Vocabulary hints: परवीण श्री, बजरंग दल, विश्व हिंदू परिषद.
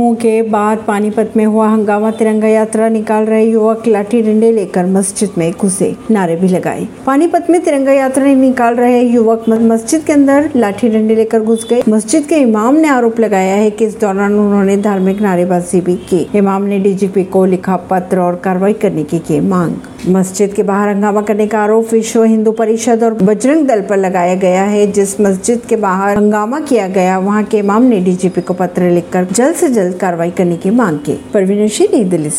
के बाद पानीपत में हुआ हंगामा। तिरंगा यात्रा निकाल रहे युवक लाठी डंडे लेकर मस्जिद में घुसे, नारे भी लगाए। पानीपत में तिरंगा यात्रा निकाल रहे युवक मस्जिद के अंदर लाठी डंडे लेकर घुस गए। मस्जिद के इमाम ने आरोप लगाया है कि इस दौरान उन्होंने धार्मिक नारेबाजी भी की। इमाम ने डीजीपी को लिखा पत्र और कार्रवाई करने की मांग। मस्जिद के बाहर हंगामा करने का आरोप विश्व हिंदू परिषद और बजरंग दल पर लगाया गया है। जिस मस्जिद के बाहर हंगामा किया गया वहां के इमाम ने डीजीपी को पत्र लिखकर जल्द से जल्द कार्रवाई करने की मांग की। परवीण श्री, नई दिल्ली से।